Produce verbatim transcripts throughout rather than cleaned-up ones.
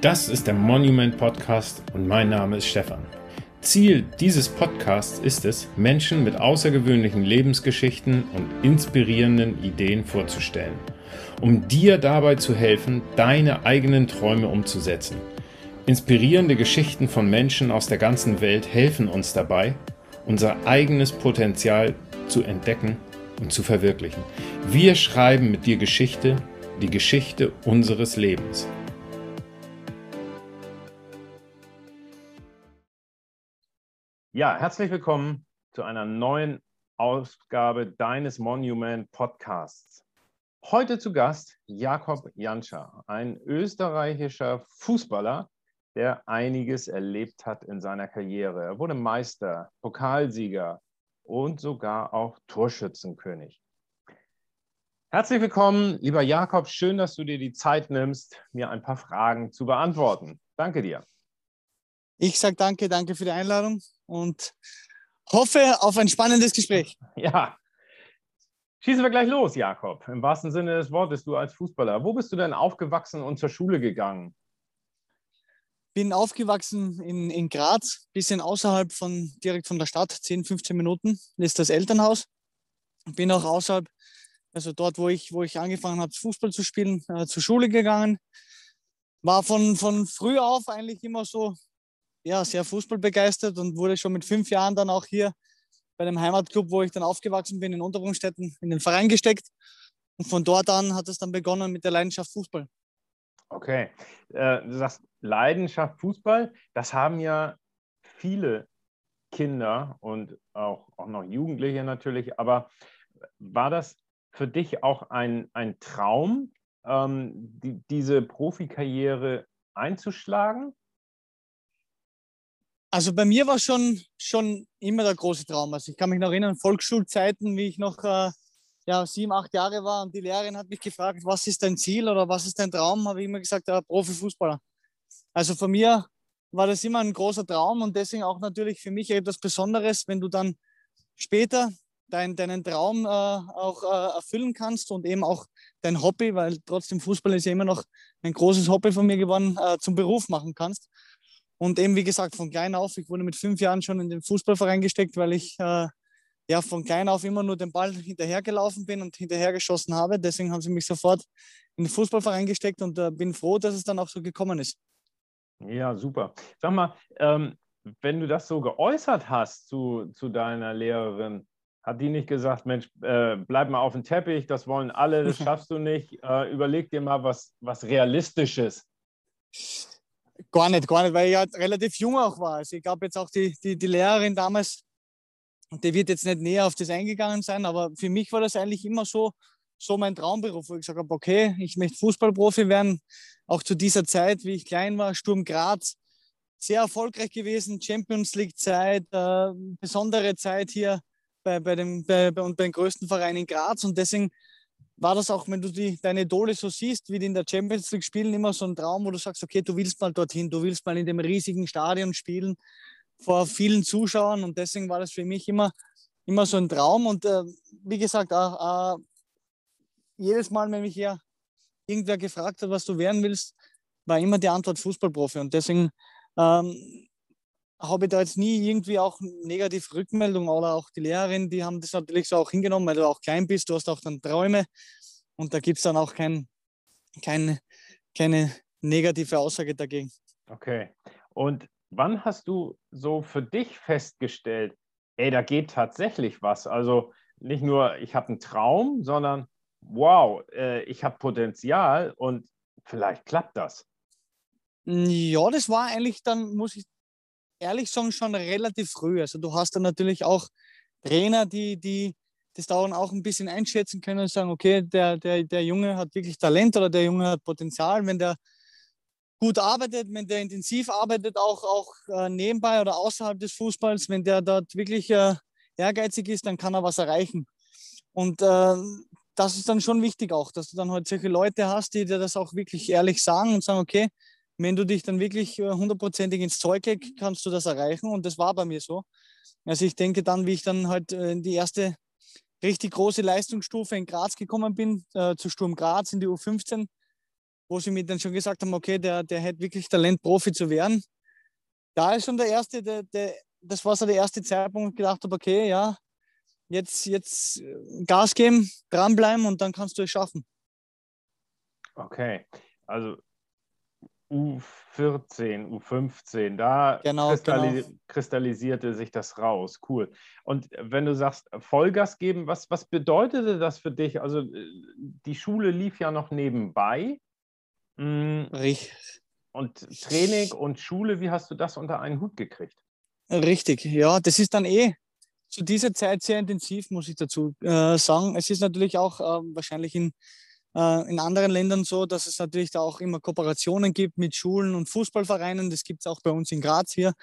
Das ist der Monument Podcast und mein Name ist Stefan. Ziel dieses Podcasts ist es, Menschen mit außergewöhnlichen Lebensgeschichten und inspirierenden Ideen vorzustellen, um dir dabei zu helfen, deine eigenen Träume umzusetzen. Inspirierende Geschichten von Menschen aus der ganzen Welt helfen uns dabei, unser eigenes Potenzial zu entdecken und zu verwirklichen. Wir schreiben mit dir Geschichte, die Geschichte unseres Lebens. Ja, herzlich willkommen zu einer neuen Ausgabe deines Monument Podcasts. Heute zu Gast Jakob Janscher, ein österreichischer Fußballer, der einiges erlebt hat in seiner Karriere. Er wurde Meister, Pokalsieger und sogar auch Torschützenkönig. Herzlich willkommen, lieber Jakob. Schön, dass du dir die Zeit nimmst, mir ein paar Fragen zu beantworten. Danke dir. Ich sage danke, danke für die Einladung und hoffe auf ein spannendes Gespräch. Ja, schießen wir gleich los, Jakob. Im wahrsten Sinne des Wortes, du als Fußballer. Wo bist du denn aufgewachsen und zur Schule gegangen? Bin aufgewachsen in, in Graz, ein bisschen außerhalb von, direkt von der Stadt, zehn, fünfzehn Minuten ist das Elternhaus. Bin auch außerhalb, also dort, wo ich, wo ich angefangen habe, Fußball zu spielen, äh, zur Schule gegangen. War von, von früh auf eigentlich immer so, ja, sehr fußballbegeistert und wurde schon mit fünf Jahren dann auch hier bei dem Heimatclub, wo ich dann aufgewachsen bin, in Unterbruchstätten, in den Verein gesteckt. Und von dort an hat es dann begonnen mit der Leidenschaft Fußball. Okay. Äh, du sagst Leidenschaft Fußball, das haben ja viele Kinder und auch, auch noch Jugendliche natürlich, aber war das für dich auch ein, ein Traum, ähm, die, diese Profikarriere einzuschlagen? Also bei mir war schon schon immer der große Traum. Also ich kann mich noch erinnern, Volksschulzeiten, wie ich noch äh, ja, sieben, acht Jahre war und die Lehrerin hat mich gefragt, was ist dein Ziel oder was ist dein Traum? Habe ich immer gesagt, ja, Profifußballer. Also von mir war das immer ein großer Traum und deswegen auch natürlich für mich etwas Besonderes, wenn du dann später dein, deinen Traum äh, auch äh, erfüllen kannst und eben auch dein Hobby, weil trotzdem Fußball ist ja immer noch ein großes Hobby von mir geworden, äh, zum Beruf machen kannst. Und eben, wie gesagt, von klein auf, ich wurde mit fünf Jahren schon in den Fußballverein gesteckt, weil ich äh, ja von klein auf immer nur den Ball hinterhergelaufen bin und hinterhergeschossen habe. Deswegen haben sie mich sofort in den Fußballverein gesteckt und äh, bin froh, dass es dann auch so gekommen ist. Ja, super. Sag mal, ähm, wenn du das so geäußert hast zu, zu deiner Lehrerin, hat die nicht gesagt, Mensch, äh, bleib mal auf dem Teppich, das wollen alle, das schaffst du nicht. Äh, überleg dir mal was, was Realistisches. Gar nicht, gar nicht, weil ich halt relativ jung auch war. Also ich glaube jetzt auch die, die, die Lehrerin damals, die wird jetzt nicht näher auf das eingegangen sein, aber für mich war das eigentlich immer so, so mein Traumberuf, wo ich gesagt habe, okay, ich möchte Fußballprofi werden. Auch zu dieser Zeit, wie ich klein war, Sturm Graz, sehr erfolgreich gewesen, Champions League-Zeit, äh, besondere Zeit hier bei, bei, dem, bei, bei, bei den größten Vereinen in Graz und deswegen war das auch, wenn du die, deine Idole so siehst, wie die in der Champions League spielen, immer so ein Traum, wo du sagst, okay, du willst mal dorthin, du willst mal in dem riesigen Stadion spielen, vor vielen Zuschauern und deswegen war das für mich immer, immer so ein Traum und äh, wie gesagt, äh, äh, jedes Mal, wenn mich ja irgendwer gefragt hat, was du werden willst, war immer die Antwort Fußballprofi und deswegen ähm, habe ich da jetzt nie irgendwie auch negative Rückmeldung oder auch die Lehrerin, die haben das natürlich so auch hingenommen, weil du auch klein bist, du hast auch dann Träume und da gibt es dann auch kein, kein, keine negative Aussage dagegen. Okay. Und wann hast du so für dich festgestellt, ey, da geht tatsächlich was? Also nicht nur, ich habe einen Traum, sondern wow, ich habe Potenzial und vielleicht klappt das. Ja, das war eigentlich dann, muss ich ehrlich sagen, schon relativ früh. Also du hast dann natürlich auch Trainer, die, die das dauernd auch ein bisschen einschätzen können und sagen, okay, der, der, der Junge hat wirklich Talent oder der Junge hat Potenzial. Wenn der gut arbeitet, wenn der intensiv arbeitet, auch, auch äh, nebenbei oder außerhalb des Fußballs, wenn der dort wirklich äh, ehrgeizig ist, dann kann er was erreichen. Und äh, das ist dann schon wichtig auch, dass du dann halt solche Leute hast, die dir das auch wirklich ehrlich sagen und sagen, okay, wenn du dich dann wirklich hundertprozentig ins Zeug legst, kannst du das erreichen. Und das war bei mir so. Also ich denke dann, wie ich dann halt in die erste richtig große Leistungsstufe in Graz gekommen bin, äh, zu Sturm Graz in die U fünfzehn, wo sie mir dann schon gesagt haben, okay, der, der hätte wirklich Talent, Profi zu werden. Da ist schon der erste, der, der, das war so der erste Zeitpunkt, gedacht habe, okay, ja, jetzt, jetzt Gas geben, dranbleiben und dann kannst du es schaffen. Okay, also U vierzehn, U fünfzehn, da genau, kristalli- genau. kristallisierte sich das raus. Cool. Und wenn du sagst, Vollgas geben, was, was bedeutete das für dich? Also die Schule lief ja noch nebenbei. Richtig. Und Training und Schule, wie hast du das unter einen Hut gekriegt? Richtig, ja, das ist dann eh zu dieser Zeit sehr intensiv, muss ich dazu äh, sagen. Es ist natürlich auch äh, wahrscheinlich in in anderen Ländern so, dass es natürlich da auch immer Kooperationen gibt mit Schulen und Fußballvereinen. Das gibt es auch bei uns in Graz hier,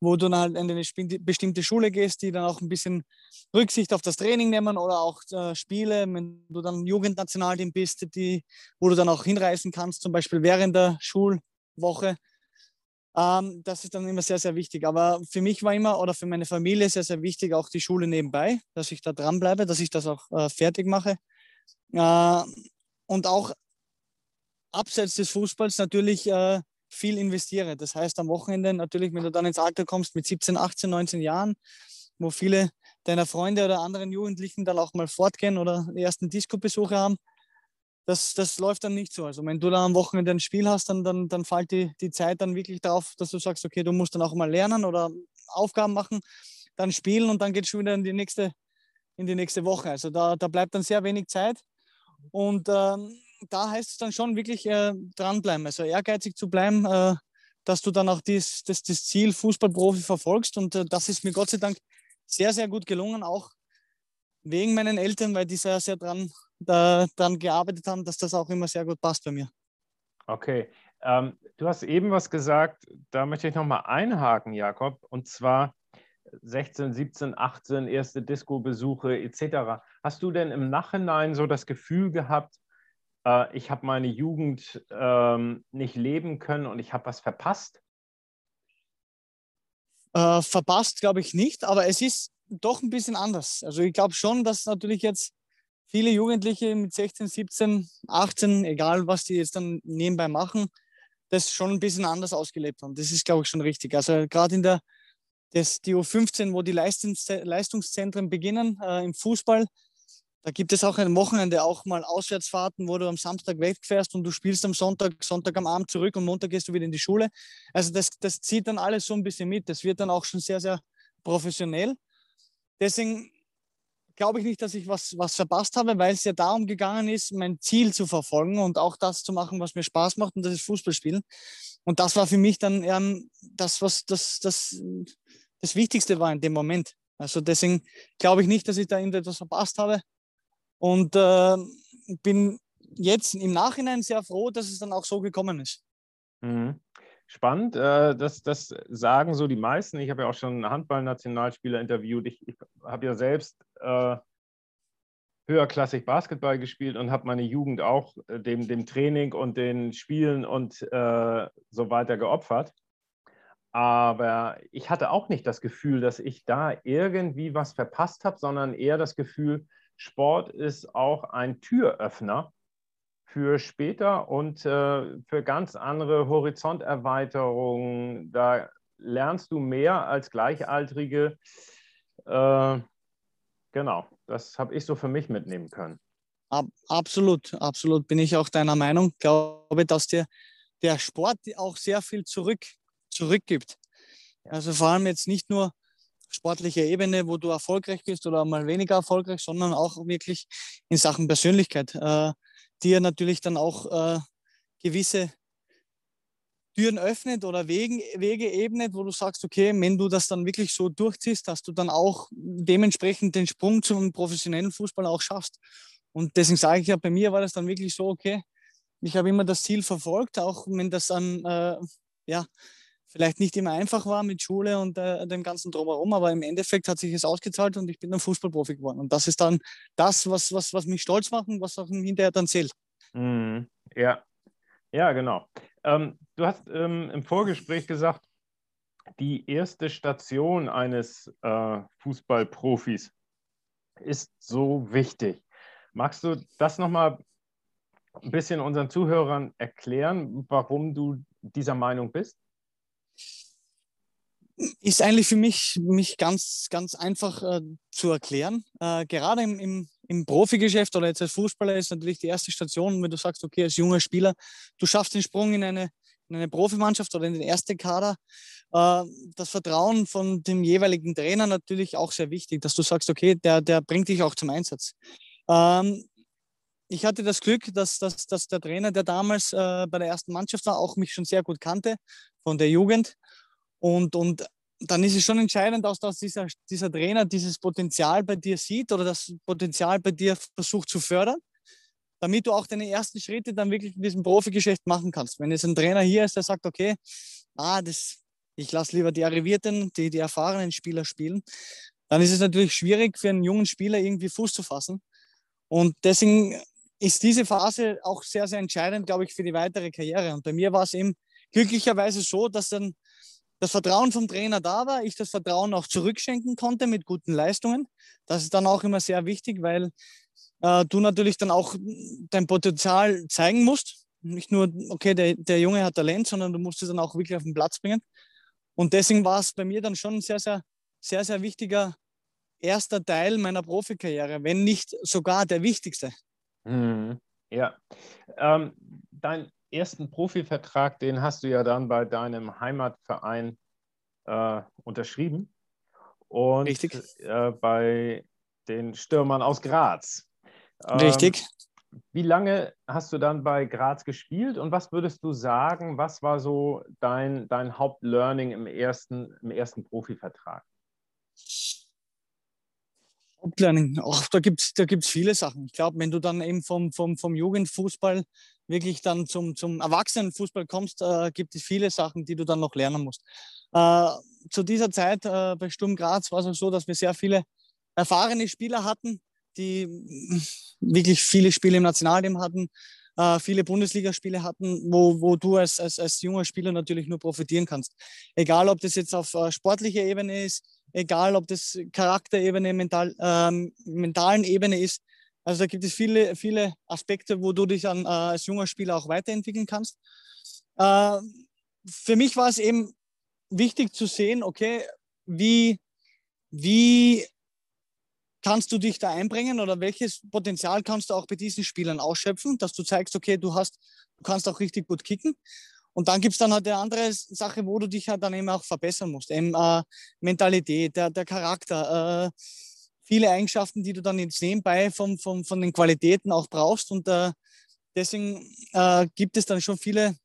wo du dann halt in eine bestimmte Schule gehst, die dann auch ein bisschen Rücksicht auf das Training nehmen oder auch äh, Spiele, wenn du dann Jugendnationalteam bist, die, wo du dann auch hinreisen kannst, zum Beispiel während der Schulwoche. Ähm, das ist dann immer sehr, sehr wichtig. Aber für mich war immer oder für meine Familie sehr, sehr wichtig auch die Schule nebenbei, dass ich da dranbleibe, dass ich das auch äh, fertig mache. Äh, Und auch abseits des Fußballs natürlich äh, viel investiere. Das heißt, am Wochenende natürlich, wenn du dann ins Alter kommst mit siebzehn, achtzehn, neunzehn Jahren, wo viele deiner Freunde oder anderen Jugendlichen dann auch mal fortgehen oder die ersten Disco-Besuche haben, das, das läuft dann nicht so. Also wenn du dann am Wochenende ein Spiel hast, dann, dann, dann fällt die, die Zeit dann wirklich darauf, dass du sagst, okay, du musst dann auch mal lernen oder Aufgaben machen, dann spielen und dann geht es schon wieder in die nächste, in die nächste Woche. Also da, da bleibt dann sehr wenig Zeit. Und ähm, da heißt es dann schon wirklich äh, dranbleiben, also ehrgeizig zu bleiben, äh, dass du dann auch dies, das, das Ziel Fußballprofi verfolgst. Und äh, das ist mir Gott sei Dank sehr, sehr gut gelungen, auch wegen meinen Eltern, weil die sehr, sehr dran, da, dran gearbeitet haben, dass das auch immer sehr gut passt bei mir. Okay, ähm, du hast eben was gesagt, da möchte ich nochmal einhaken, Jakob, und zwar sechzehn, siebzehn, achtzehn, erste Disco-Besuche et cetera. Hast du denn im Nachhinein so das Gefühl gehabt, äh, ich habe meine Jugend ähm, nicht leben können und ich habe was verpasst? Äh, verpasst glaube ich nicht, aber es ist doch ein bisschen anders. Also ich glaube schon, dass natürlich jetzt viele Jugendliche mit sechzehn, siebzehn, achtzehn, egal was die jetzt dann nebenbei machen, das schon ein bisschen anders ausgelebt haben. Das ist glaube ich schon richtig. Also gerade in der Das, die U fünfzehn, wo die Leistungs- Leistungszentren beginnen äh, im Fußball, da gibt es auch ein Wochenende auch mal Auswärtsfahrten, wo du am Samstag wegfährst und du spielst am Sonntag, Sonntag am Abend zurück und Montag gehst du wieder in die Schule. Also das, das zieht dann alles so ein bisschen mit. Das wird dann auch schon sehr, sehr professionell. Deswegen glaube ich nicht, dass ich was, was verpasst habe, weil es ja darum gegangen ist, mein Ziel zu verfolgen und auch das zu machen, was mir Spaß macht, und das ist Fußballspielen. Und das war für mich dann ähm, das, was das, das, das Wichtigste war in dem Moment. Also deswegen glaube ich nicht, dass ich da irgendetwas verpasst habe. Und äh, bin jetzt im Nachhinein sehr froh, dass es dann auch so gekommen ist. Mhm. Spannend, äh, das, das sagen so die meisten. Ich habe ja auch schon Handball-Nationalspieler interviewt. Ich, ich habe ja selbst äh, höherklassig Basketball gespielt und habe meine Jugend auch dem, dem Training und den Spielen und äh, so weiter geopfert. Aber ich hatte auch nicht das Gefühl, dass ich da irgendwie was verpasst habe, sondern eher das Gefühl, Sport ist auch ein Türöffner für später und äh, für ganz andere Horizonterweiterungen. Da lernst du mehr als Gleichaltrige. Äh, Genau, das habe ich so für mich mitnehmen können. Ab, absolut, absolut bin ich auch deiner Meinung. Ich glaube, dass dir der Sport auch sehr viel zurück, zurückgibt. Also vor allem jetzt nicht nur sportliche Ebene, wo du erfolgreich bist oder mal weniger erfolgreich, sondern auch wirklich in Sachen Persönlichkeit, äh, dir natürlich dann auch äh, gewisse Türen öffnet oder Wegen, Wege ebnet, wo du sagst, okay, wenn du das dann wirklich so durchziehst, dass du dann auch dementsprechend den Sprung zum professionellen Fußball auch schaffst. Und deswegen sage ich ja, bei mir war das dann wirklich so, okay, ich habe immer das Ziel verfolgt, auch wenn das dann äh, ja, vielleicht nicht immer einfach war mit Schule und äh, dem ganzen Drumherum, aber im Endeffekt hat sich es ausgezahlt und ich bin dann Fußballprofi geworden. Und das ist dann das, was, was, was mich stolz macht und was auch hinterher dann zählt. Mm, ja. ja, genau. Ähm, du hast ähm, im Vorgespräch gesagt, die erste Station eines äh, Fußballprofis ist so wichtig. Magst du das nochmal ein bisschen unseren Zuhörern erklären, warum du dieser Meinung bist? Ist eigentlich für mich, mich ganz, ganz einfach äh, zu erklären. Äh, gerade im, im, im Profigeschäft oder jetzt als Fußballer ist natürlich die erste Station, wenn du sagst, okay, als junger Spieler, du schaffst den Sprung in eine, in eine Profimannschaft oder in den ersten Kader. Äh, das Vertrauen von dem jeweiligen Trainer natürlich auch sehr wichtig, dass du sagst, okay, der, der bringt dich auch zum Einsatz. Ähm, Ich hatte das Glück, dass, dass, dass der Trainer, der damals äh, bei der ersten Mannschaft war, auch mich schon sehr gut kannte von der Jugend. Und, und dann ist es schon entscheidend, dass, dass dieser, dieser Trainer dieses Potenzial bei dir sieht oder das Potenzial bei dir versucht zu fördern, damit du auch deine ersten Schritte dann wirklich in diesem Profigeschäft machen kannst. Wenn jetzt ein Trainer hier ist, der sagt, okay, ah, das, ich lasse lieber die Arrivierten, die, die erfahrenen Spieler spielen, dann ist es natürlich schwierig für einen jungen Spieler irgendwie Fuß zu fassen. Und deswegen ist diese Phase auch sehr, sehr entscheidend, glaube ich, für die weitere Karriere. Und bei mir war es eben glücklicherweise so, dass dann das Vertrauen vom Trainer da war, ich das Vertrauen auch zurückschenken konnte mit guten Leistungen. Das ist dann auch immer sehr wichtig, weil äh, du natürlich dann auch dein Potenzial zeigen musst. Nicht nur, okay, der, der Junge hat Talent, sondern du musst es dann auch wirklich auf den Platz bringen. Und deswegen war es bei mir dann schon ein sehr, sehr, sehr, sehr wichtiger erster Teil meiner Profikarriere, wenn nicht sogar der wichtigste. Ja, ähm, deinen ersten Profivertrag, den hast du ja dann bei deinem Heimatverein äh, unterschrieben und Richtig. Äh, bei den Stürmern aus Graz. Ähm, Richtig. Wie lange hast du dann bei Graz gespielt und was würdest du sagen, was war so dein, dein Hauptlearning im ersten, im ersten Profivertrag? Hauptlearning, auch da gibt es da gibt's viele Sachen. Ich glaube, wenn du dann eben vom, vom, vom Jugendfußball wirklich dann zum, zum Erwachsenenfußball kommst, äh, gibt es viele Sachen, die du dann noch lernen musst. Äh, zu dieser Zeit äh, bei Sturm Graz war es auch so, dass wir sehr viele erfahrene Spieler hatten, die wirklich viele Spiele im Nationalteam hatten, äh, viele Bundesligaspiele hatten, wo, wo du als, als, als junger Spieler natürlich nur profitieren kannst. Egal, ob das jetzt auf äh, sportlicher Ebene ist, egal ob das Charakterebene, mental, ähm, mentalen Ebene ist. Also da gibt es viele, viele Aspekte, wo du dich dann äh, als junger Spieler auch weiterentwickeln kannst. Äh, für mich war es eben wichtig zu sehen, okay, wie, wie kannst du dich da einbringen oder welches Potenzial kannst du auch bei diesen Spielern ausschöpfen, dass du zeigst, okay, du, hast, du kannst auch richtig gut kicken. Und dann gibt es dann halt eine andere Sache, wo du dich halt dann eben auch verbessern musst. Eben, äh, Mentalität, der, der Charakter, äh, viele Eigenschaften, die du dann jetzt nebenbei vom, vom, von den Qualitäten auch brauchst. Und äh, deswegen äh, gibt es dann schon viele,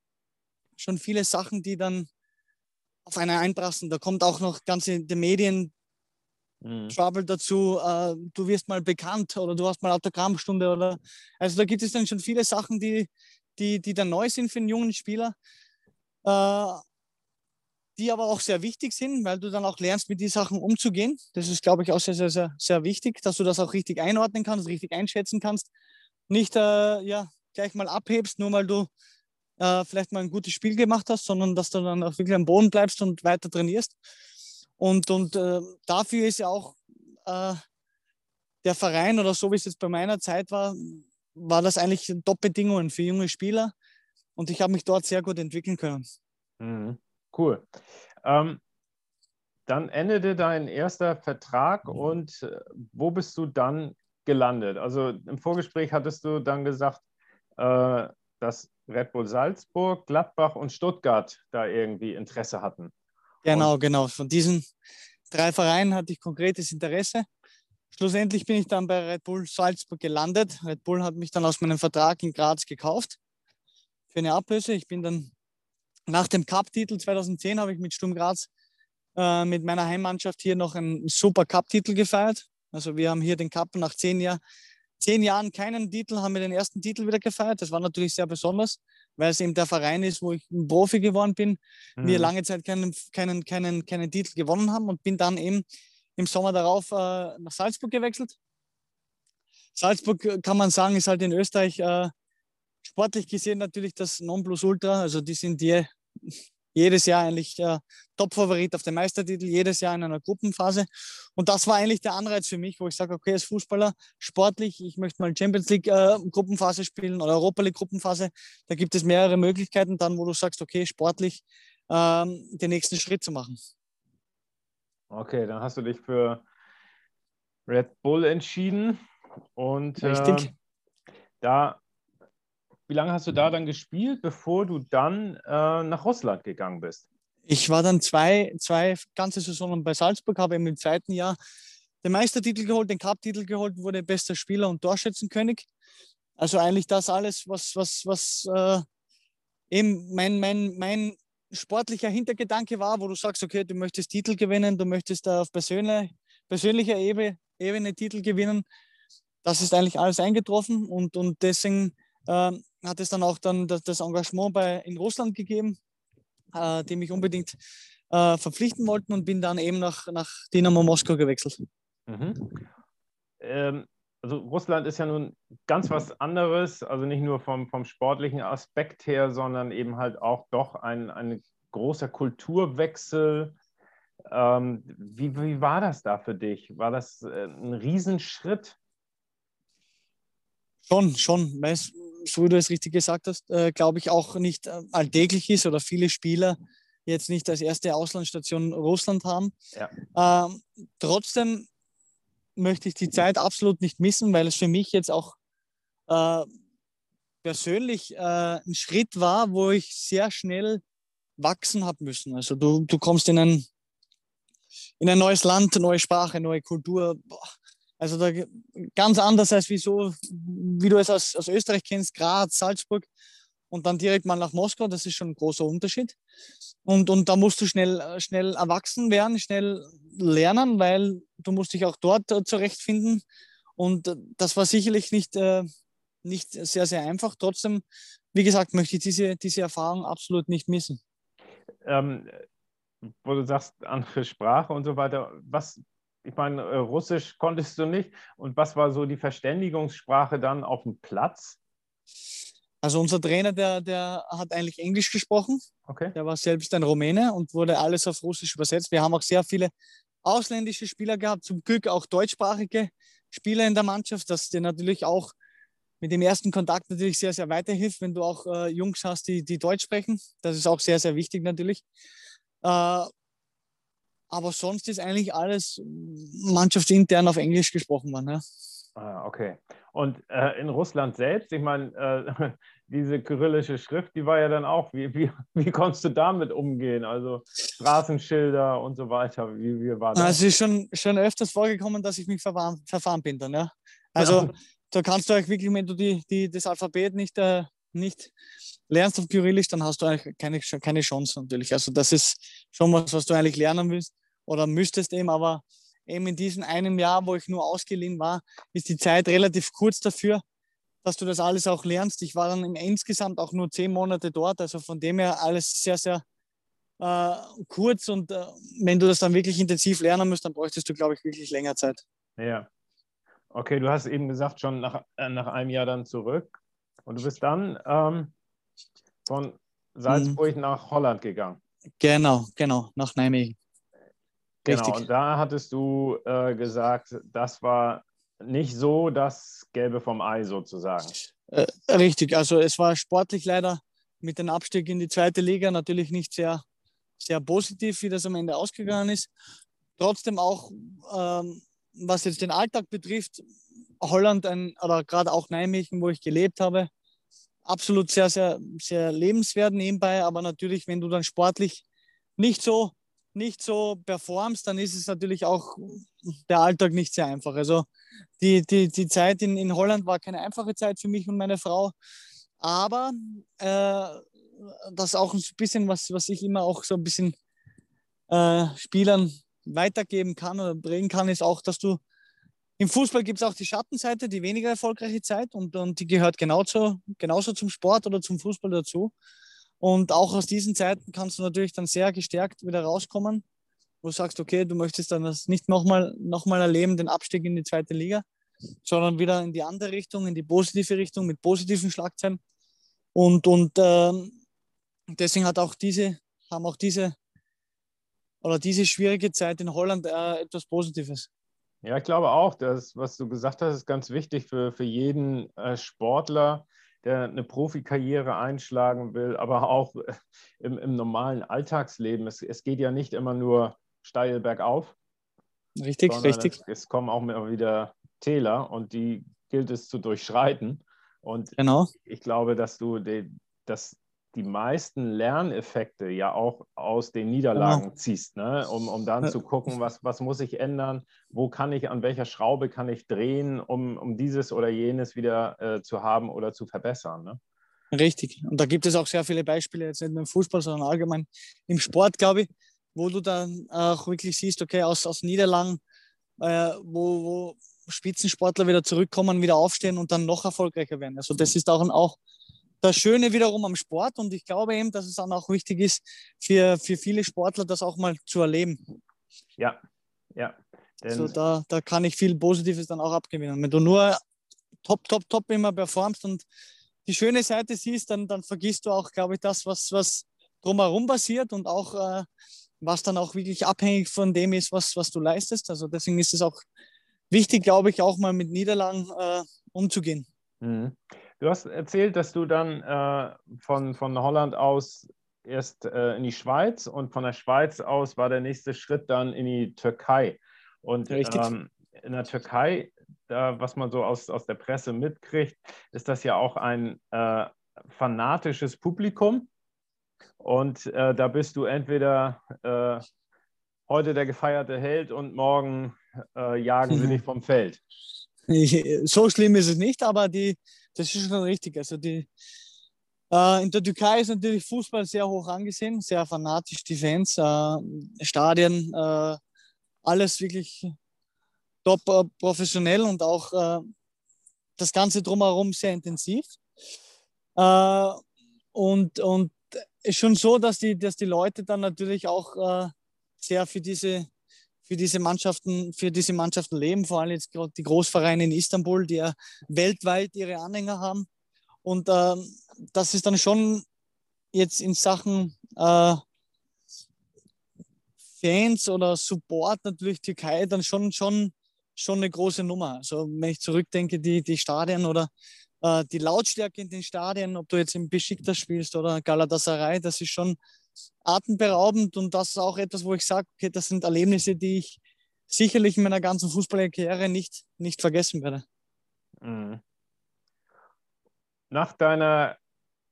schon viele Sachen, die dann auf einen einprassen. Da kommt auch noch ganze die Medien mhm. Trouble dazu. Äh, du wirst mal bekannt oder du hast mal Autogrammstunde. Oder, also da gibt es dann schon viele Sachen, die... Die, die dann neu sind für einen jungen Spieler, äh, die aber auch sehr wichtig sind, weil du dann auch lernst, mit den Sachen umzugehen. Das ist, glaube ich, auch sehr, sehr, sehr, sehr wichtig, dass du das auch richtig einordnen kannst, richtig einschätzen kannst. Nicht äh, ja, gleich mal abhebst, nur weil du äh, vielleicht mal ein gutes Spiel gemacht hast, sondern dass du dann auch wirklich am Boden bleibst und weiter trainierst. Und, und äh, dafür ist ja auch äh, der Verein oder so, wie es jetzt bei meiner Zeit war, war das eigentlich Top-Bedingungen für junge Spieler und ich habe mich dort sehr gut entwickeln können. Mhm. Cool. Ähm, dann endete dein erster Vertrag und äh, wo bist du dann gelandet? Also im Vorgespräch hattest du dann gesagt, äh, dass Red Bull Salzburg, Gladbach und Stuttgart da irgendwie Interesse hatten. Genau, und genau. Von diesen drei Vereinen hatte ich konkretes Interesse. Schlussendlich bin ich dann bei Red Bull Salzburg gelandet. Red Bull hat mich dann aus meinem Vertrag in Graz gekauft für eine Ablöse. Ich bin dann nach dem Cup-Titel zwanzig zehn habe ich mit Sturm Graz äh, mit meiner Heimmannschaft hier noch einen super Cup-Titel gefeiert. Also wir haben hier den Cup nach zehn, Jahr, zehn Jahren keinen Titel, haben wir den ersten Titel wieder gefeiert. Das war natürlich sehr besonders, weil es eben der Verein ist, wo ich ein Profi geworden bin. Mhm. Wir lange Zeit keinen, keinen, keinen, keinen Titel gewonnen haben und bin dann eben im Sommer darauf äh, nach Salzburg gewechselt. Salzburg, kann man sagen, ist halt in Österreich äh, sportlich gesehen natürlich das Nonplusultra. Also die sind die, jedes Jahr eigentlich äh, Top-Favorit auf den Meistertitel, jedes Jahr in einer Gruppenphase. Und das war eigentlich der Anreiz für mich, wo ich sage, okay, als Fußballer, sportlich, ich möchte mal Champions League äh, Gruppenphase spielen oder Europa League Gruppenphase. Da gibt es mehrere Möglichkeiten dann, wo du sagst, okay, sportlich ähm, den nächsten Schritt zu machen. Okay, dann hast du dich für Red Bull entschieden. Und Richtig. Äh, da... Wie lange hast du da dann gespielt, bevor du dann äh, nach Russland gegangen bist? Ich war dann zwei, zwei ganze Saisonen bei Salzburg, habe im zweiten Jahr den Meistertitel geholt, den Cup-Titel geholt, wurde bester Spieler und Torschützenkönig. Also eigentlich das alles, was, was, was äh, eben mein, mein, mein sportlicher Hintergedanke war, wo du sagst, okay, du möchtest Titel gewinnen, du möchtest auf persönlicher, persönlicher Ebene, Ebene Titel gewinnen. Das ist eigentlich alles eingetroffen und, und deswegen... Ähm, hat es dann auch dann das Engagement bei, in Russland gegeben, äh, die mich unbedingt äh, verpflichten wollten und bin dann eben nach, nach Dynamo Moskau gewechselt. Mhm. Ähm, also Russland ist ja nun ganz was anderes, also nicht nur vom, vom sportlichen Aspekt her, sondern eben halt auch doch ein, ein großer Kulturwechsel. Ähm, wie, wie war das da für dich? War das äh, ein Riesenschritt? Schon, schon, weißt du, so wie du es richtig gesagt hast, äh, glaube ich, auch nicht äh, alltäglich ist oder viele Spieler jetzt nicht als erste Auslandsstation Russland haben. Ja. Ähm, trotzdem möchte ich die Zeit absolut nicht missen, weil es für mich jetzt auch äh, persönlich äh, ein Schritt war, wo ich sehr schnell wachsen habe müssen. Also du, du kommst in ein, in ein neues Land, neue Sprache, neue Kultur, boah. Also da, ganz anders als wie, so, wie du es aus, aus Österreich kennst, Graz, Salzburg und dann direkt mal nach Moskau, das ist schon ein großer Unterschied. Und, und da musst du schnell, schnell erwachsen werden, schnell lernen, weil du musst dich auch dort zurechtfinden. Und das war sicherlich nicht, äh, nicht sehr, sehr einfach. Trotzdem, wie gesagt, möchte ich diese, diese Erfahrung absolut nicht missen. Ähm, wo du sagst, andere Sprache und so weiter, was... Ich meine, Russisch konntest du nicht. Und was war so die Verständigungssprache dann auf dem Platz? Also unser Trainer, der, der hat eigentlich Englisch gesprochen. Okay. Der war selbst ein Rumäne und wurde alles auf Russisch übersetzt. Wir haben auch sehr viele ausländische Spieler gehabt, zum Glück auch deutschsprachige Spieler in der Mannschaft, dass dir natürlich auch mit dem ersten Kontakt natürlich sehr, sehr weiterhilft, wenn du auch äh, Jungs hast, die, die Deutsch sprechen. Das ist auch sehr, sehr wichtig natürlich. Äh, Aber sonst ist eigentlich alles mannschaftsintern auf Englisch gesprochen worden. Ja? Ah, okay. Und äh, in Russland selbst, ich meine, äh, diese kyrillische Schrift, die war ja dann auch, wie, wie, wie konntest du damit umgehen? Also Straßenschilder und so weiter, wie, wie war das? Es also ist schon, schon öfters vorgekommen, dass ich mich verfahren, verfahren bin dann. Ja? Also da kannst du eigentlich wirklich, wenn du die, die, das Alphabet nicht, äh, nicht lernst auf Kyrillisch, dann hast du eigentlich keine, keine Chance natürlich. Also das ist schon was, was du eigentlich lernen willst oder müsstest eben, aber eben in diesem einem Jahr, wo ich nur ausgeliehen war, ist die Zeit relativ kurz dafür, dass du das alles auch lernst. Ich war dann im insgesamt auch nur zehn Monate dort, also von dem her alles sehr, sehr äh, kurz und äh, wenn du das dann wirklich intensiv lernen musst, dann bräuchtest du, glaube ich, wirklich länger Zeit. Ja, okay, du hast eben gesagt, schon nach, äh, nach einem Jahr dann zurück und du bist dann... Ähm Von Salzburg hm. nach Holland gegangen. Genau, genau, nach Nijmegen. Genau, Richtig. Und da hattest du äh, gesagt, das war nicht so das Gelbe vom Ei sozusagen. Äh, richtig, also es war sportlich leider mit dem Abstieg in die zweite Liga natürlich nicht sehr, sehr positiv, wie das am Ende ausgegangen ist. Trotzdem auch, ähm, was jetzt den Alltag betrifft, Holland ein, oder gerade auch Nijmegen, wo ich gelebt habe, absolut sehr, sehr, sehr lebenswert nebenbei, aber natürlich, wenn du dann sportlich nicht so, nicht so performst, dann ist es natürlich auch der Alltag nicht sehr einfach. Also die, die, die Zeit in, in Holland war keine einfache Zeit für mich und meine Frau, aber äh, das ist auch ein bisschen was, was ich immer auch so ein bisschen äh, Spielern weitergeben kann oder bringen kann, ist auch, dass du im Fußball gibt es auch die Schattenseite, die weniger erfolgreiche Zeit und, und die gehört genau zu, genauso zum Sport oder zum Fußball dazu. Und auch aus diesen Zeiten kannst du natürlich dann sehr gestärkt wieder rauskommen, wo du sagst, okay, du möchtest dann das nicht nochmal nochmal erleben, den Abstieg in die zweite Liga, sondern wieder in die andere Richtung, in die positive Richtung mit positiven Schlagzeilen. Und, und ähm, deswegen hat auch diese, haben auch diese oder diese schwierige Zeit in Holland äh, etwas Positives. Ja, ich glaube auch, das, was du gesagt hast, ist ganz wichtig für, für jeden äh, Sportler, der eine Profikarriere einschlagen will, aber auch im, im normalen Alltagsleben. Es, es geht ja nicht immer nur steil bergauf. Richtig, richtig. Es, es kommen auch immer wieder Täler und die gilt es zu durchschreiten. Und genau. ich glaube, dass du die, dass die meisten Lerneffekte ja auch aus den Niederlagen genau. ziehst, ne? um, um dann zu gucken, was, was muss ich ändern, wo kann ich, an welcher Schraube kann ich drehen, um, um dieses oder jenes wieder äh, zu haben oder zu verbessern. Ne? Richtig. Und da gibt es auch sehr viele Beispiele, jetzt nicht nur im Fußball, sondern allgemein im Sport, glaube ich, wo du dann auch wirklich siehst, okay, aus, aus Niederlagen, äh, wo, wo Spitzensportler wieder zurückkommen, wieder aufstehen und dann noch erfolgreicher werden. Also das ist auch, auch das Schöne wiederum am Sport, und ich glaube eben, dass es dann auch wichtig ist, für, für viele Sportler das auch mal zu erleben. Ja, ja. Also da, da kann ich viel Positives dann auch abgewinnen. Wenn du nur top, top, top immer performst und die schöne Seite siehst, dann, dann vergisst du auch, glaube ich, das, was, was drumherum passiert und auch äh, was dann auch wirklich abhängig von dem ist, was, was du leistest. Also deswegen ist es auch wichtig, glaube ich, auch mal mit Niederlagen äh, umzugehen. Mhm. Du hast erzählt, dass du dann äh, von, von Holland aus erst äh, in die Schweiz, und von der Schweiz aus war der nächste Schritt dann in die Türkei. Und ähm, in der Türkei, da, was man so aus, aus der Presse mitkriegt, ist das ja auch ein äh, fanatisches Publikum. Und äh, da bist du entweder äh, heute der gefeierte Held und morgen äh, jagen sie dich vom Feld. So schlimm ist es nicht, aber die, das ist schon richtig. Also die, äh, in der Türkei ist natürlich Fußball sehr hoch angesehen, sehr fanatisch, die Fans, äh, Stadien, äh, alles wirklich top äh, professionell und auch äh, das Ganze drumherum sehr intensiv. Äh, und und ist schon so, dass die, dass die Leute dann natürlich auch äh, sehr für diese für diese Mannschaften, für diese Mannschaften leben, vor allem jetzt gerade die Großvereine in Istanbul, die ja weltweit ihre Anhänger haben. Und äh, das ist dann schon jetzt in Sachen äh, Fans oder Support natürlich Türkei dann schon, schon, schon eine große Nummer. Also wenn ich zurückdenke, die, die Stadien oder äh, die Lautstärke in den Stadien, ob du jetzt im Beşiktaş spielst oder Galatasaray, das ist schon atemberaubend, und das ist auch etwas, wo ich sage, okay, das sind Erlebnisse, die ich sicherlich in meiner ganzen Fußballkarriere nicht, nicht vergessen werde. Nach deiner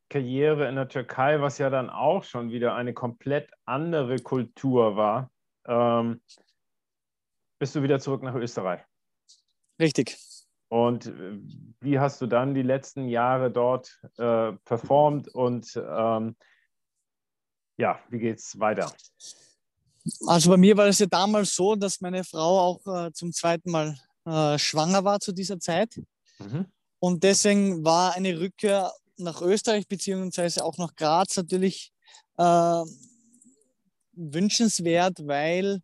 Karriere in der Türkei, was ja dann auch schon wieder eine komplett andere Kultur war, ähm, bist du wieder zurück nach Österreich. Richtig. Und wie hast du dann die letzten Jahre dort äh, performt und ähm, ja, wie geht's weiter? Also bei mir war es ja damals so, dass meine Frau auch äh, zum zweiten Mal äh, schwanger war zu dieser Zeit. Mhm. Und deswegen war eine Rückkehr nach Österreich beziehungsweise auch nach Graz natürlich äh, wünschenswert, weil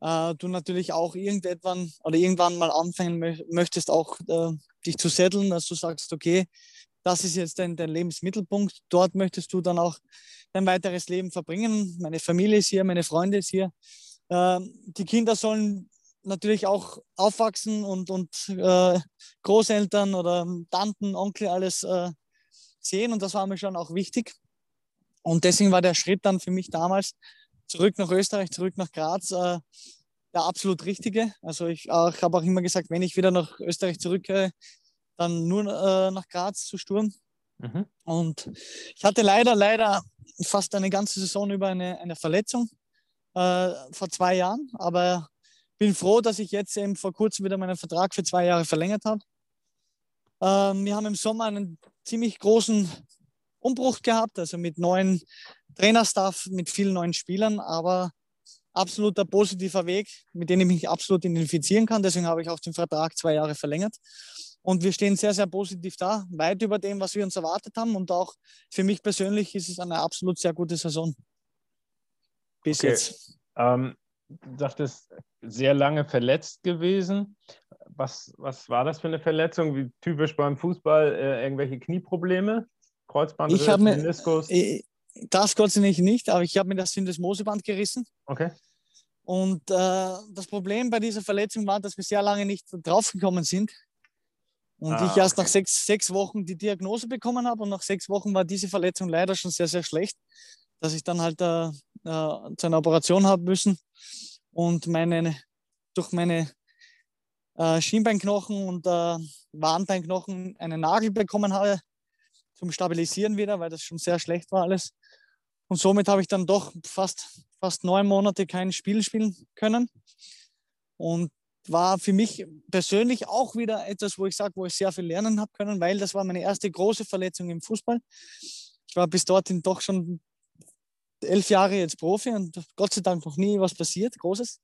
äh, du natürlich auch irgendwann oder irgendwann mal anfangen mö- möchtest, auch äh, dich zu setteln, dass du sagst, okay, das ist jetzt dein, dein Lebensmittelpunkt. Dort möchtest du dann auch dein weiteres Leben verbringen. Meine Familie ist hier, meine Freunde ist hier. Ähm, die Kinder sollen natürlich auch aufwachsen und, und äh, Großeltern oder Tanten, Onkel, alles äh, sehen. Und das war mir schon auch wichtig. Und deswegen war der Schritt dann für mich damals zurück nach Österreich, zurück nach Graz, äh, der absolut richtige. Also ich, ich habe auch immer gesagt, wenn ich wieder nach Österreich zurückkehre, dann nur äh, nach Graz zu Sturm. Mhm. Und ich hatte leider, leider fast eine ganze Saison über eine, eine Verletzung äh, vor zwei Jahren. Aber bin froh, dass ich jetzt eben vor kurzem wieder meinen Vertrag für zwei Jahre verlängert habe. Ähm, wir haben im Sommer einen ziemlich großen Umbruch gehabt, also mit neuen Trainerstaff, mit vielen neuen Spielern, aber absoluter positiver Weg, mit dem ich mich absolut identifizieren kann. Deswegen habe ich auch den Vertrag zwei Jahre verlängert. Und wir stehen sehr, sehr positiv da, weit über dem, was wir uns erwartet haben. Und auch für mich persönlich ist es eine absolut sehr gute Saison. Bis okay. jetzt. Ähm, du sagtest, sehr lange verletzt gewesen. Was, was war das für eine Verletzung? Wie typisch beim Fußball, äh, irgendwelche Knieprobleme? Kreuzbandriss, Meniskus? Ich, Das Gott sei Dank nicht, aber ich habe mir das Syndesmoseband gerissen. Okay. Und äh, das Problem bei dieser Verletzung war, dass wir sehr lange nicht draufgekommen sind. Und ah, ich erst okay. nach sechs, sechs Wochen die Diagnose bekommen habe. Und nach sechs Wochen war diese Verletzung leider schon sehr, sehr schlecht, dass ich dann halt äh, äh, zu einer Operation haben müssen. Und meine, durch meine äh, Schienbeinknochen und äh, Warmbeinknochen einen Nagel bekommen habe, zum Stabilisieren wieder, weil das schon sehr schlecht war alles. Und somit habe ich dann doch fast, fast neun Monate kein Spiel spielen können. Und war für mich persönlich auch wieder etwas, wo ich sage, wo ich sehr viel lernen habe können, weil das war meine erste große Verletzung im Fußball. Ich war bis dorthin doch schon elf Jahre jetzt Profi und Gott sei Dank noch nie was passiert, Großes.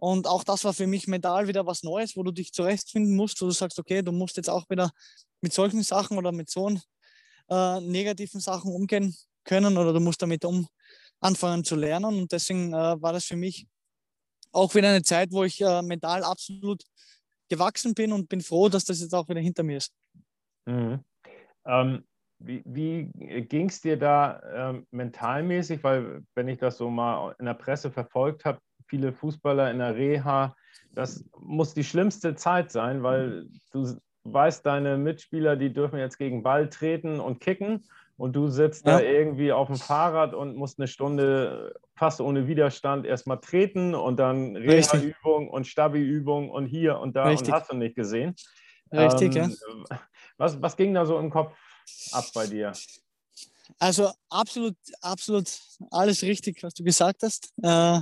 Und auch das war für mich mental wieder was Neues, wo du dich zurechtfinden musst, wo du sagst, okay, du musst jetzt auch wieder mit solchen Sachen oder mit so äh, negativen Sachen umgehen können oder du musst damit um anfangen zu lernen. Und deswegen äh, war das für mich auch wieder eine Zeit, wo ich äh, mental absolut gewachsen bin und bin froh, dass das jetzt auch wieder hinter mir ist. Mhm. Ähm, wie wie ging es dir da ähm, mentalmäßig? Weil wenn ich das so mal in der Presse verfolgt habe, viele Fußballer in der Reha, das muss die schlimmste Zeit sein, weil du weißt, deine Mitspieler, die dürfen jetzt gegen Ball treten und kicken. Und du sitzt ja. da irgendwie auf dem Fahrrad und musst eine Stunde fast ohne Widerstand erstmal treten und dann Reha-Übung und Stabi-Übung und hier und da Richtig. Und hast du nicht gesehen. Richtig, ähm, ja. Was, was ging da so im Kopf ab bei dir? Also absolut, absolut alles richtig, was du gesagt hast. Äh,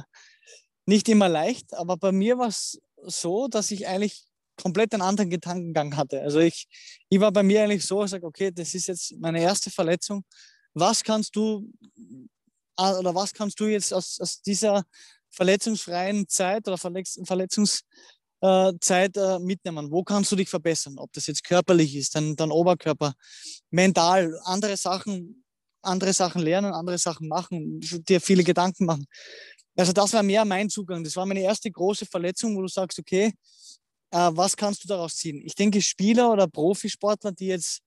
nicht immer leicht, aber bei mir war es so, dass ich eigentlich komplett einen anderen Gedankengang hatte. Also ich, ich war bei mir eigentlich so, ich sage, okay, das ist jetzt meine erste Verletzung. Was kannst du oder was kannst du jetzt aus, aus dieser verletzungsfreien Zeit oder Verletz, Verletzungszeit äh, äh, mitnehmen? Wo kannst du dich verbessern? Ob das jetzt körperlich ist, dein, dein Oberkörper, mental, andere Sachen, andere Sachen lernen, andere Sachen machen, dir viele Gedanken machen. Also das war mehr mein Zugang. Das war meine erste große Verletzung, wo du sagst, okay, was kannst du daraus ziehen? Ich denke, Spieler oder Profisportler, die jetzt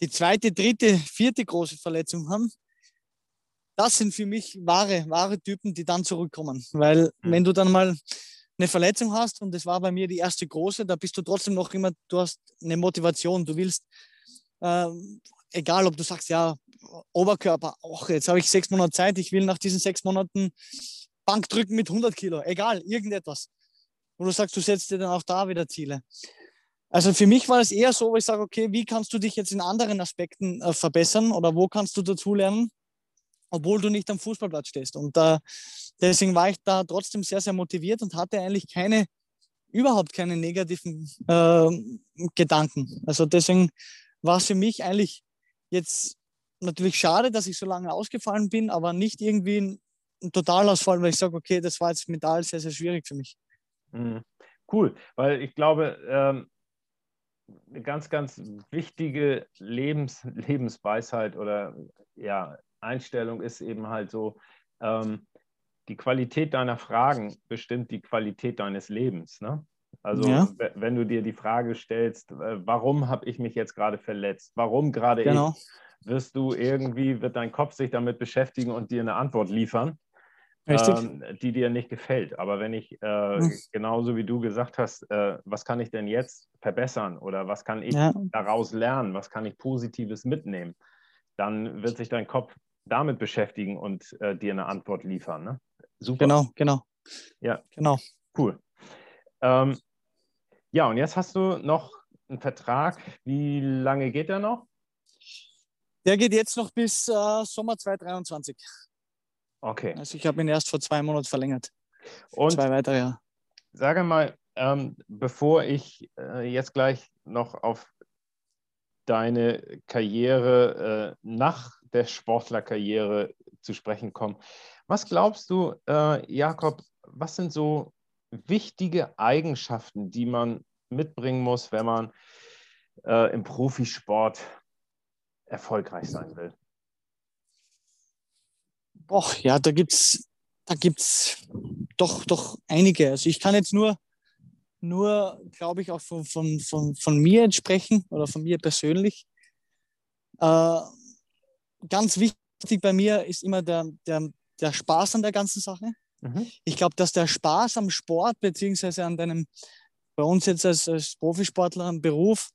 die zweite, dritte, vierte große Verletzung haben, das sind für mich wahre, wahre Typen, die dann zurückkommen. Weil wenn du dann mal eine Verletzung hast, und das war bei mir die erste große, da bist du trotzdem noch immer, du hast eine Motivation, du willst, äh, egal ob du sagst, ja, Oberkörper, och, jetzt habe ich sechs Monate Zeit, ich will nach diesen sechs Monaten Bank drücken mit hundert Kilo, egal, irgendetwas. Wo du sagst, du setzt dir dann auch da wieder Ziele. Also für mich war es eher so, wo ich sage, okay, wie kannst du dich jetzt in anderen Aspekten äh, verbessern oder wo kannst du dazulernen, obwohl du nicht am Fußballplatz stehst. Und äh, deswegen war ich da trotzdem sehr, sehr motiviert und hatte eigentlich keine, überhaupt keine negativen äh, Gedanken. Also deswegen war es für mich eigentlich jetzt natürlich schade, dass ich so lange ausgefallen bin, aber nicht irgendwie ein, ein Totalausfall, weil ich sage, okay, das war jetzt mental sehr, sehr schwierig für mich. Cool, weil ich glaube, ähm, eine ganz, ganz wichtige Lebens- Lebensweisheit oder ja, Einstellung ist eben halt so, ähm, die Qualität deiner Fragen bestimmt die Qualität deines Lebens. Ne? Also ja. w- wenn du dir die Frage stellst, äh, warum habe ich mich jetzt gerade verletzt? Warum gerade genau. ich? Wirst du irgendwie, wird dein Kopf sich damit beschäftigen und dir eine Antwort liefern? Ähm, die dir nicht gefällt. Aber wenn ich, äh, mhm. genauso wie du gesagt hast, äh, was kann ich denn jetzt verbessern oder was kann ich ja. daraus lernen, was kann ich Positives mitnehmen, dann wird sich dein Kopf damit beschäftigen und äh, dir eine Antwort liefern. Ne? Super. Genau, genau. Ja, genau. Cool. Ähm, ja, und jetzt hast du noch einen Vertrag. Wie lange geht der noch? Der geht jetzt noch bis äh, Sommer zwanzig dreiundzwanzig. Okay. Also ich habe ihn erst vor zwei Monaten verlängert. Und zwei weitere Jahre. Sage mal, ähm, bevor ich äh, jetzt gleich noch auf deine Karriere äh, nach der Sportlerkarriere zu sprechen komme, was glaubst du, äh, Jakob, was sind so wichtige Eigenschaften, die man mitbringen muss, wenn man äh, im Profisport erfolgreich sein will? Boah, ja, da gibt's, da gibt's doch, doch einige. Also ich kann jetzt nur, nur glaube ich, auch von, von, von, von mir sprechen oder von mir persönlich. Äh, ganz wichtig Wichtig bei mir ist immer der, der, der Spaß an der ganzen Sache. Mhm. Ich glaube, dass der Spaß am Sport, beziehungsweise an deinem, bei uns jetzt als, als Profisportler, am Beruf,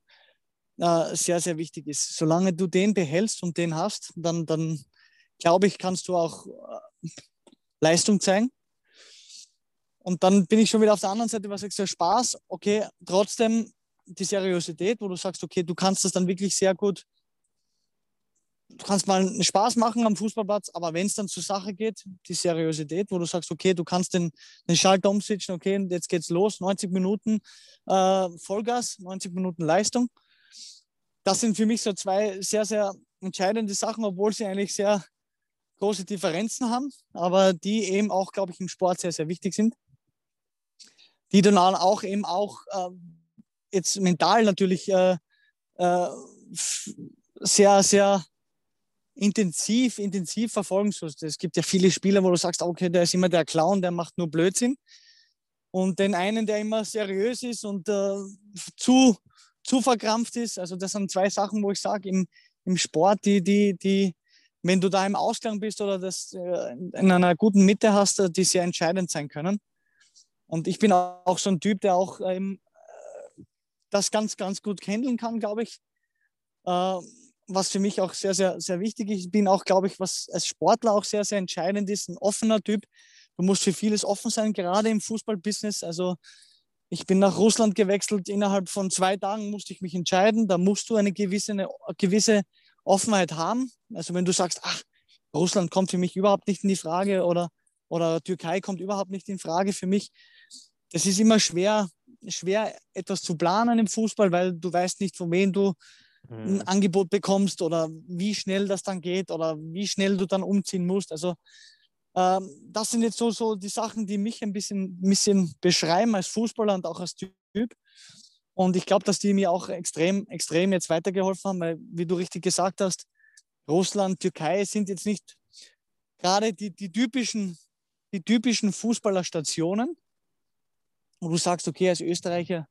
äh, sehr, sehr wichtig ist. Solange du den behältst und den hast, dann, dann glaube ich, kannst du auch äh, Leistung zeigen. Und dann bin ich schon wieder auf der anderen Seite, was ich sage, Spaß, okay, trotzdem die Seriosität, wo du sagst, okay, du kannst das dann wirklich sehr gut, du kannst mal einen Spaß machen am Fußballplatz, aber wenn es dann zur Sache geht, die Seriosität, wo du sagst, okay, du kannst den, den Schalter umswitchen, okay, jetzt geht's los, neunzig Minuten äh, Vollgas, neunzig Minuten Leistung. Das sind für mich so zwei sehr, sehr entscheidende Sachen, obwohl sie eigentlich sehr große Differenzen haben, aber die eben auch, glaube ich, im Sport sehr, sehr wichtig sind. Die dann auch eben auch äh, jetzt mental natürlich äh, äh, sehr, sehr intensiv, intensiv verfolgen sollst. Es gibt ja viele Spieler, wo du sagst, okay, der ist immer der Clown, der macht nur Blödsinn. Und den einen, der immer seriös ist und äh, zu, zu verkrampft ist. Also das sind zwei Sachen, wo ich sage, im, im Sport, die, die, die, wenn du da im Ausgang bist oder das äh, in einer guten Mitte hast, die sehr entscheidend sein können. Und ich bin auch so ein Typ, der auch ähm, das ganz, ganz gut handeln kann, glaube ich. Äh, was für mich auch sehr, sehr, sehr wichtig ist. Ich bin auch, glaube ich, was als Sportler auch sehr, sehr entscheidend ist, ein offener Typ. Du musst für vieles offen sein, gerade im Fußballbusiness. Also ich bin nach Russland gewechselt. Innerhalb von zwei Tagen musste ich mich entscheiden. Da musst du eine gewisse, eine gewisse Offenheit haben. Also wenn du sagst, ach, Russland kommt für mich überhaupt nicht in die Frage oder, oder Türkei kommt überhaupt nicht in Frage für mich. Es ist immer schwer, schwer etwas zu planen im Fußball, weil du weißt nicht, von wem du ein Angebot bekommst oder wie schnell das dann geht oder wie schnell du dann umziehen musst. Also ähm, das sind jetzt so, so die Sachen, die mich ein bisschen, bisschen beschreiben als Fußballer und auch als Typ. Und ich glaube, dass die mir auch extrem, extrem jetzt weitergeholfen haben, weil, wie du richtig gesagt hast, Russland, Türkei sind jetzt nicht gerade die, die typischen, die typischen Fußballerstationen, wo du sagst, okay, als Österreicher,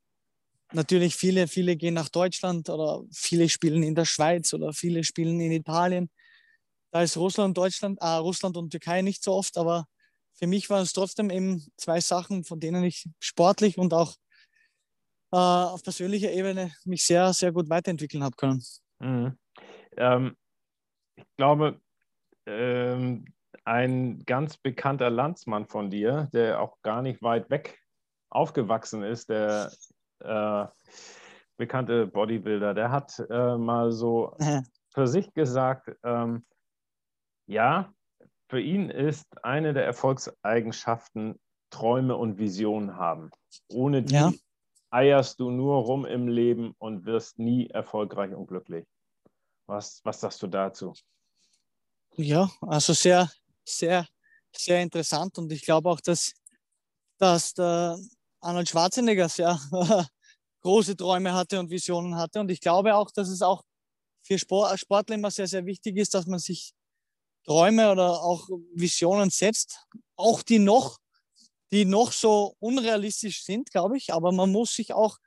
natürlich, viele, viele gehen nach Deutschland oder viele spielen in der Schweiz oder viele spielen in Italien. Da ist Russland, Deutschland, äh, Russland und Türkei nicht so oft, aber für mich waren es trotzdem eben zwei Sachen, von denen ich sportlich und auch äh, auf persönlicher Ebene mich sehr, sehr gut weiterentwickeln habe können. Mhm. Ähm, ich glaube, ähm, ein ganz bekannter Landsmann von dir, der auch gar nicht weit weg aufgewachsen ist, der Äh, bekannte Bodybuilder, der hat äh, mal so für sich gesagt, ähm, ja, für ihn ist eine der Erfolgseigenschaften Träume und Visionen haben. Ohne die ja. eierst du nur rum im Leben und wirst nie erfolgreich und glücklich. Was, was sagst du dazu? Ja, also sehr, sehr, sehr interessant und ich glaube auch, dass, dass der Arnold Schwarzenegger sehr äh, große Träume hatte und Visionen hatte. Und ich glaube auch, dass es auch für Sport, Sportler immer sehr, sehr wichtig ist, dass man sich Träume oder auch Visionen setzt, auch die noch, die noch so unrealistisch sind, glaube ich. Aber man muss sich auch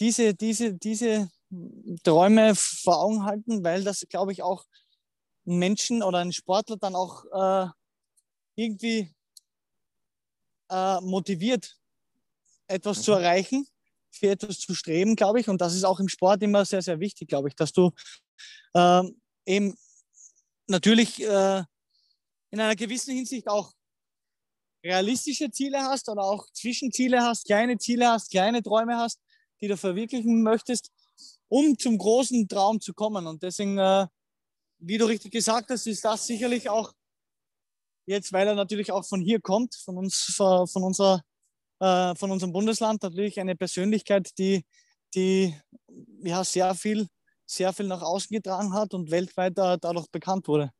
diese, diese, diese Träume vor Augen halten, weil das, glaube ich, auch einen Menschen oder einen Sportler dann auch äh, irgendwie äh, motiviert, etwas zu erreichen, für etwas zu streben, glaube ich. Und das ist auch im Sport immer sehr, sehr wichtig, glaube ich, dass du ähm, eben natürlich äh, in einer gewissen Hinsicht auch realistische Ziele hast oder auch Zwischenziele hast, kleine Ziele hast, kleine Träume hast, die du verwirklichen möchtest, um zum großen Traum zu kommen. Und deswegen, äh, wie du richtig gesagt hast, ist das sicherlich auch jetzt, weil er natürlich auch von hier kommt, von uns, von unserer von unserem Bundesland natürlich eine Persönlichkeit, die, die ja, sehr viel, sehr viel nach außen getragen hat und weltweit dadurch bekannt wurde.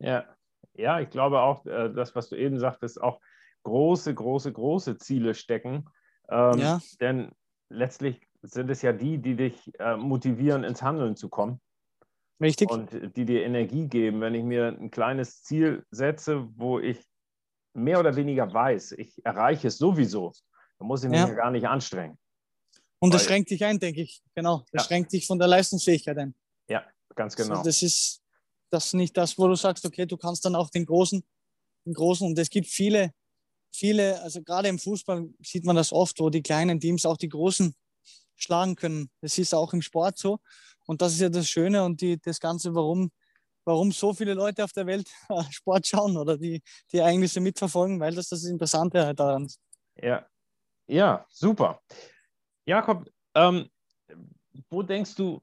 Ja, ja, ich glaube auch, das, was du eben sagtest, auch große, große, große Ziele stecken. Ähm, ja. Denn letztlich sind es ja die, die dich motivieren, ins Handeln zu kommen. Richtig. Und die dir Energie geben. Wenn ich mir ein kleines Ziel setze, wo ich mehr oder weniger weiß, ich erreiche es sowieso, dann muss ich mich ja, ja gar nicht anstrengen. Und das Weil, schränkt dich ein, denke ich. Genau, das ja. schränkt dich von der Leistungsfähigkeit ein. Ja, ganz genau. Also das ist, das ist nicht das, wo du sagst, okay, du kannst dann auch den Großen, den Großen, und es gibt viele, viele, also gerade im Fußball sieht man das oft, wo die kleinen Teams auch die Großen schlagen können. Das ist auch im Sport so. Und das ist ja das Schöne und die, das Ganze, warum, warum so viele Leute auf der Welt Sport schauen oder die, die Ereignisse mitverfolgen, weil das das Interessante halt daran ist. Ja, ja, super. Jakob, ähm, wo denkst du,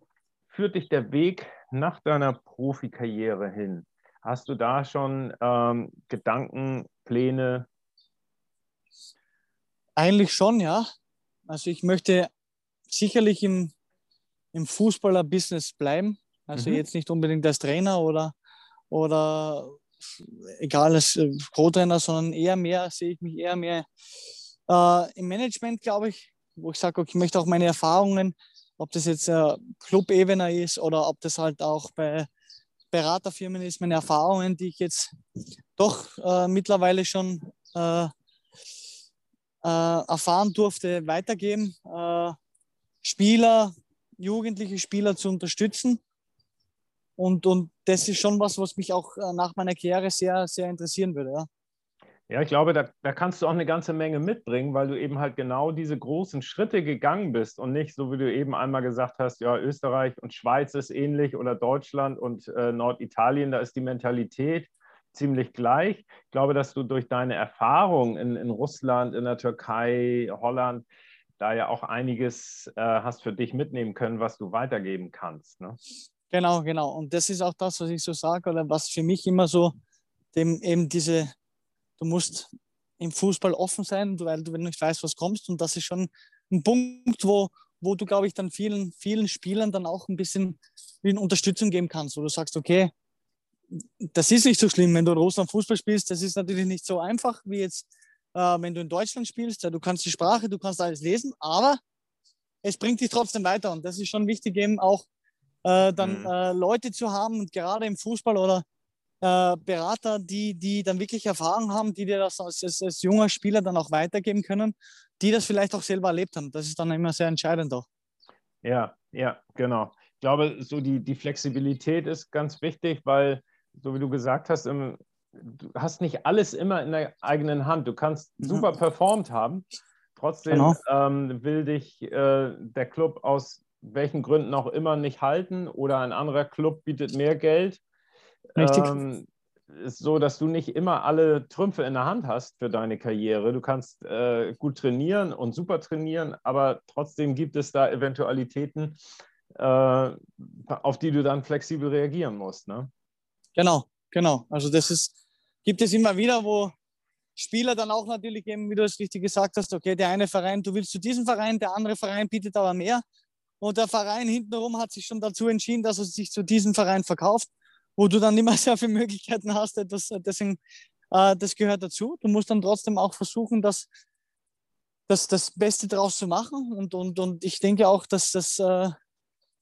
führt dich der Weg nach deiner Profikarriere hin? Hast du da schon ähm, Gedanken, Pläne? Eigentlich schon, ja. Also ich möchte sicherlich im, im Fußballer-Business bleiben. Also mhm. jetzt nicht unbedingt als Trainer oder, oder egal als Co-Trainer, sondern eher mehr, sehe ich mich eher mehr äh, im Management, glaube ich, wo ich sage, okay, ich möchte auch meine Erfahrungen, ob das jetzt äh, Club-Ebene ist oder ob das halt auch bei Beraterfirmen ist, meine Erfahrungen, die ich jetzt doch äh, mittlerweile schon äh, äh, erfahren durfte, weitergeben. Äh, Spieler, jugendliche Spieler zu unterstützen. Und, und das ist schon was, was mich auch nach meiner Karriere sehr, sehr interessieren würde. Ja, ja, ich glaube, da, da kannst du auch eine ganze Menge mitbringen, weil du eben halt genau diese großen Schritte gegangen bist und nicht, so wie du eben einmal gesagt hast, ja, Österreich und Schweiz ist ähnlich oder Deutschland und äh, Norditalien, da ist die Mentalität ziemlich gleich. Ich glaube, dass du durch deine Erfahrung in, in Russland, in der Türkei, Holland, da ja auch einiges äh, hast für dich mitnehmen können, was du weitergeben kannst. Ne? Genau, genau. Und das ist auch das, was ich so sage, oder was für mich immer so, dem, eben diese, du musst im Fußball offen sein, weil du nicht weißt, was kommst. Und das ist schon ein Punkt, wo, wo du, glaube ich, dann vielen, vielen Spielern dann auch ein bisschen Unterstützung geben kannst, wo du sagst, okay, das ist nicht so schlimm, wenn du in Russland Fußball spielst, das ist natürlich nicht so einfach wie jetzt wenn du in Deutschland spielst, ja, du kannst die Sprache, du kannst alles lesen, aber es bringt dich trotzdem weiter und das ist schon wichtig, eben auch äh, dann mhm. äh, Leute zu haben und gerade im Fußball oder äh, Berater, die, die dann wirklich Erfahrung haben, die dir das als, als, als junger Spieler dann auch weitergeben können, die das vielleicht auch selber erlebt haben. Das ist dann immer sehr entscheidend auch. Ja, ja, genau. Ich glaube, so die, die Flexibilität ist ganz wichtig, weil, so wie du gesagt hast, im du hast nicht alles immer in der eigenen Hand. Du kannst super performt haben. Trotzdem genau. ähm, will dich äh, der Club aus welchen Gründen auch immer nicht halten oder ein anderer Club bietet mehr Geld. Richtig. Ähm, ist so, dass du nicht immer alle Trümpfe in der Hand hast für deine Karriere. Du kannst äh, gut trainieren und super trainieren, aber trotzdem gibt es da Eventualitäten, äh, auf die du dann flexibel reagieren musst. Ne? Genau, genau. Also das ist gibt es immer wieder, wo Spieler dann auch natürlich eben, wie du es richtig gesagt hast, okay, der eine Verein, du willst zu diesem Verein, der andere Verein bietet aber mehr und der Verein hintenrum hat sich schon dazu entschieden, dass er sich zu diesem Verein verkauft, wo du dann immer sehr viele Möglichkeiten hast, das, deswegen, äh, das gehört dazu. Du musst dann trotzdem auch versuchen, das, das, das Beste draus zu machen und, und, und ich denke auch, dass das, äh,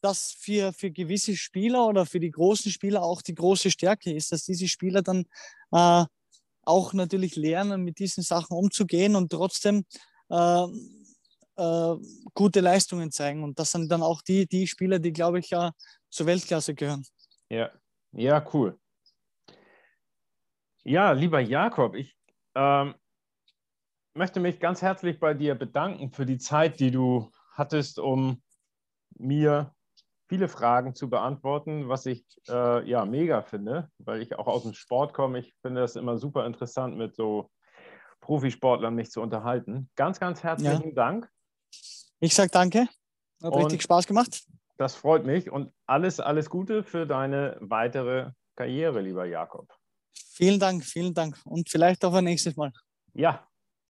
das für, für gewisse Spieler oder für die großen Spieler auch die große Stärke ist, dass diese Spieler dann äh, auch natürlich lernen, mit diesen Sachen umzugehen und trotzdem äh, äh, gute Leistungen zeigen. Und das sind dann auch die, die Spieler, die, glaube ich, ja zur Weltklasse gehören. Ja, ja, cool. Ja, lieber Jakob, ich ähm, möchte mich ganz herzlich bei dir bedanken für die Zeit, die du hattest, um mir viele Fragen zu beantworten, was ich äh, ja mega finde, weil ich auch aus dem Sport komme. Ich finde das immer super interessant, mit so Profisportlern mich zu unterhalten. Ganz, ganz herzlichen ja. Dank. Ich sage danke. Hat und richtig Spaß gemacht. Das freut mich und alles, alles Gute für deine weitere Karriere, lieber Jakob. Vielen Dank, vielen Dank und vielleicht auf ein nächstes Mal. Ja,